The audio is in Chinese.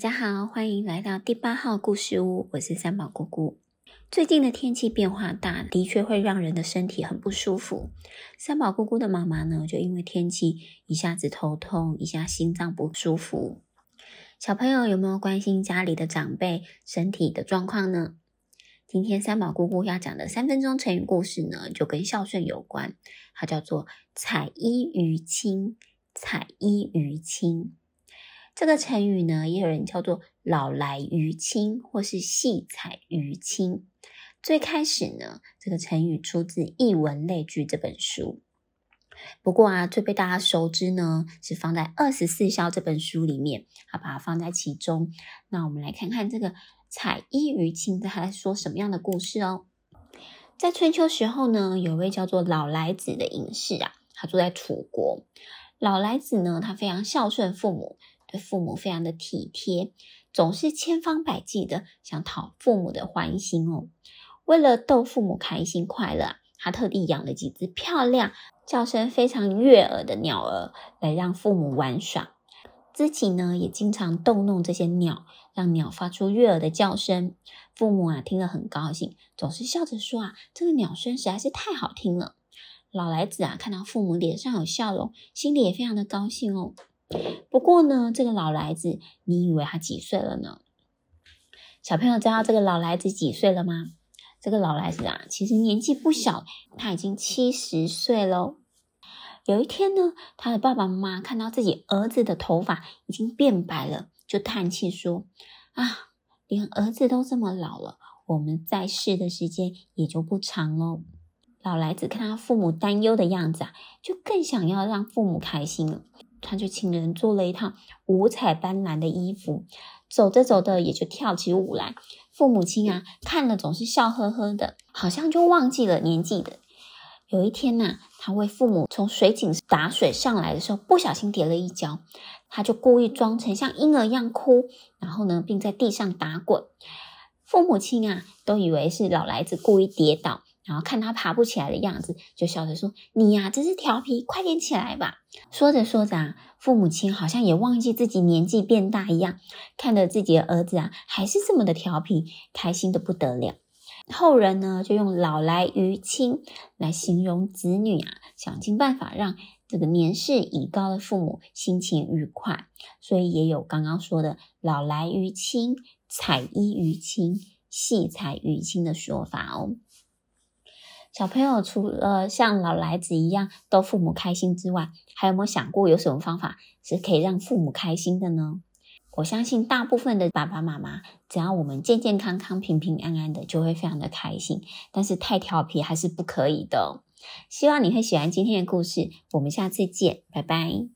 家好，欢迎来到第8号故事屋，我是三宝姑姑。最近的天气变化大，的确会让人的身体很不舒服。三宝姑姑的妈妈呢，就因为天气一下子头痛，一下心脏不舒服。小朋友有没有关心家里的长辈身体的状况呢？今天三宝姑姑要讲的3分钟成语故事呢，就跟孝顺有关，它叫做采衣于亲。采衣于亲这个成语呢，也有人叫做老来于亲或是戏采于亲。最开始呢，这个成语出自《艺文类聚》这本书。不过啊，最被大家熟知呢，是放在《24孝》这本书里面，他把它放在其中。那我们来看看这个采衣于亲他在说什么样的故事哦。在春秋时候呢，有一位叫做老来子的隐士啊，他住在楚国。老来子呢，他非常孝顺父母，对父母非常的体贴，总是千方百计的想讨父母的欢心哦。为了逗父母开心快乐啊，他特地养了几只漂亮、叫声非常悦耳的鸟儿来让父母玩耍。自己呢也经常逗弄这些鸟，让鸟发出悦耳的叫声。父母啊听了很高兴，总是笑着说啊，这个鸟声实在是太好听了。老来子啊看到父母脸上有笑容，心里也非常的高兴哦。不过呢，这个老来子，你以为他几岁了呢？小朋友知道这个老来子几岁了吗？这个老来子啊，其实年纪不小，他已经70岁咯。有一天呢，他的爸爸妈妈看到自己儿子的头发已经变白了，就叹气说：啊，连儿子都这么老了，我们在世的时间也就不长咯。老来子看他父母担忧的样子啊，就更想要让父母开心了。他就请人做了一套五彩斑斓的衣服，走着走着也就跳起舞来。父母亲啊看了总是笑呵呵的，好像就忘记了年纪的。有一天啊，他为父母从水井打水上来的时候不小心跌了一跤，他就故意装成像婴儿一样哭，然后呢并在地上打滚。父母亲啊都以为是老来子故意跌倒，然后看他爬不起来的样子，就笑着说：你呀，真是调皮，快点起来吧。说着说着啊，父母亲好像也忘记自己年纪变大一样，看着自己的儿子啊还是这么的调皮，开心的不得了。后人呢就用老来于亲来形容子女啊想尽办法让这个年事已高的父母心情愉快，所以也有刚刚说的老来于亲、采衣于亲、戏采于亲的说法哦。小朋友除了像老来子一样逗父母开心之外，还有没有想过有什么方法是可以让父母开心的呢？我相信大部分的爸爸妈妈，只要我们健健康康、平平安安的，就会非常的开心。但是太调皮还是不可以的哦。希望你会喜欢今天的故事，我们下次见，拜拜。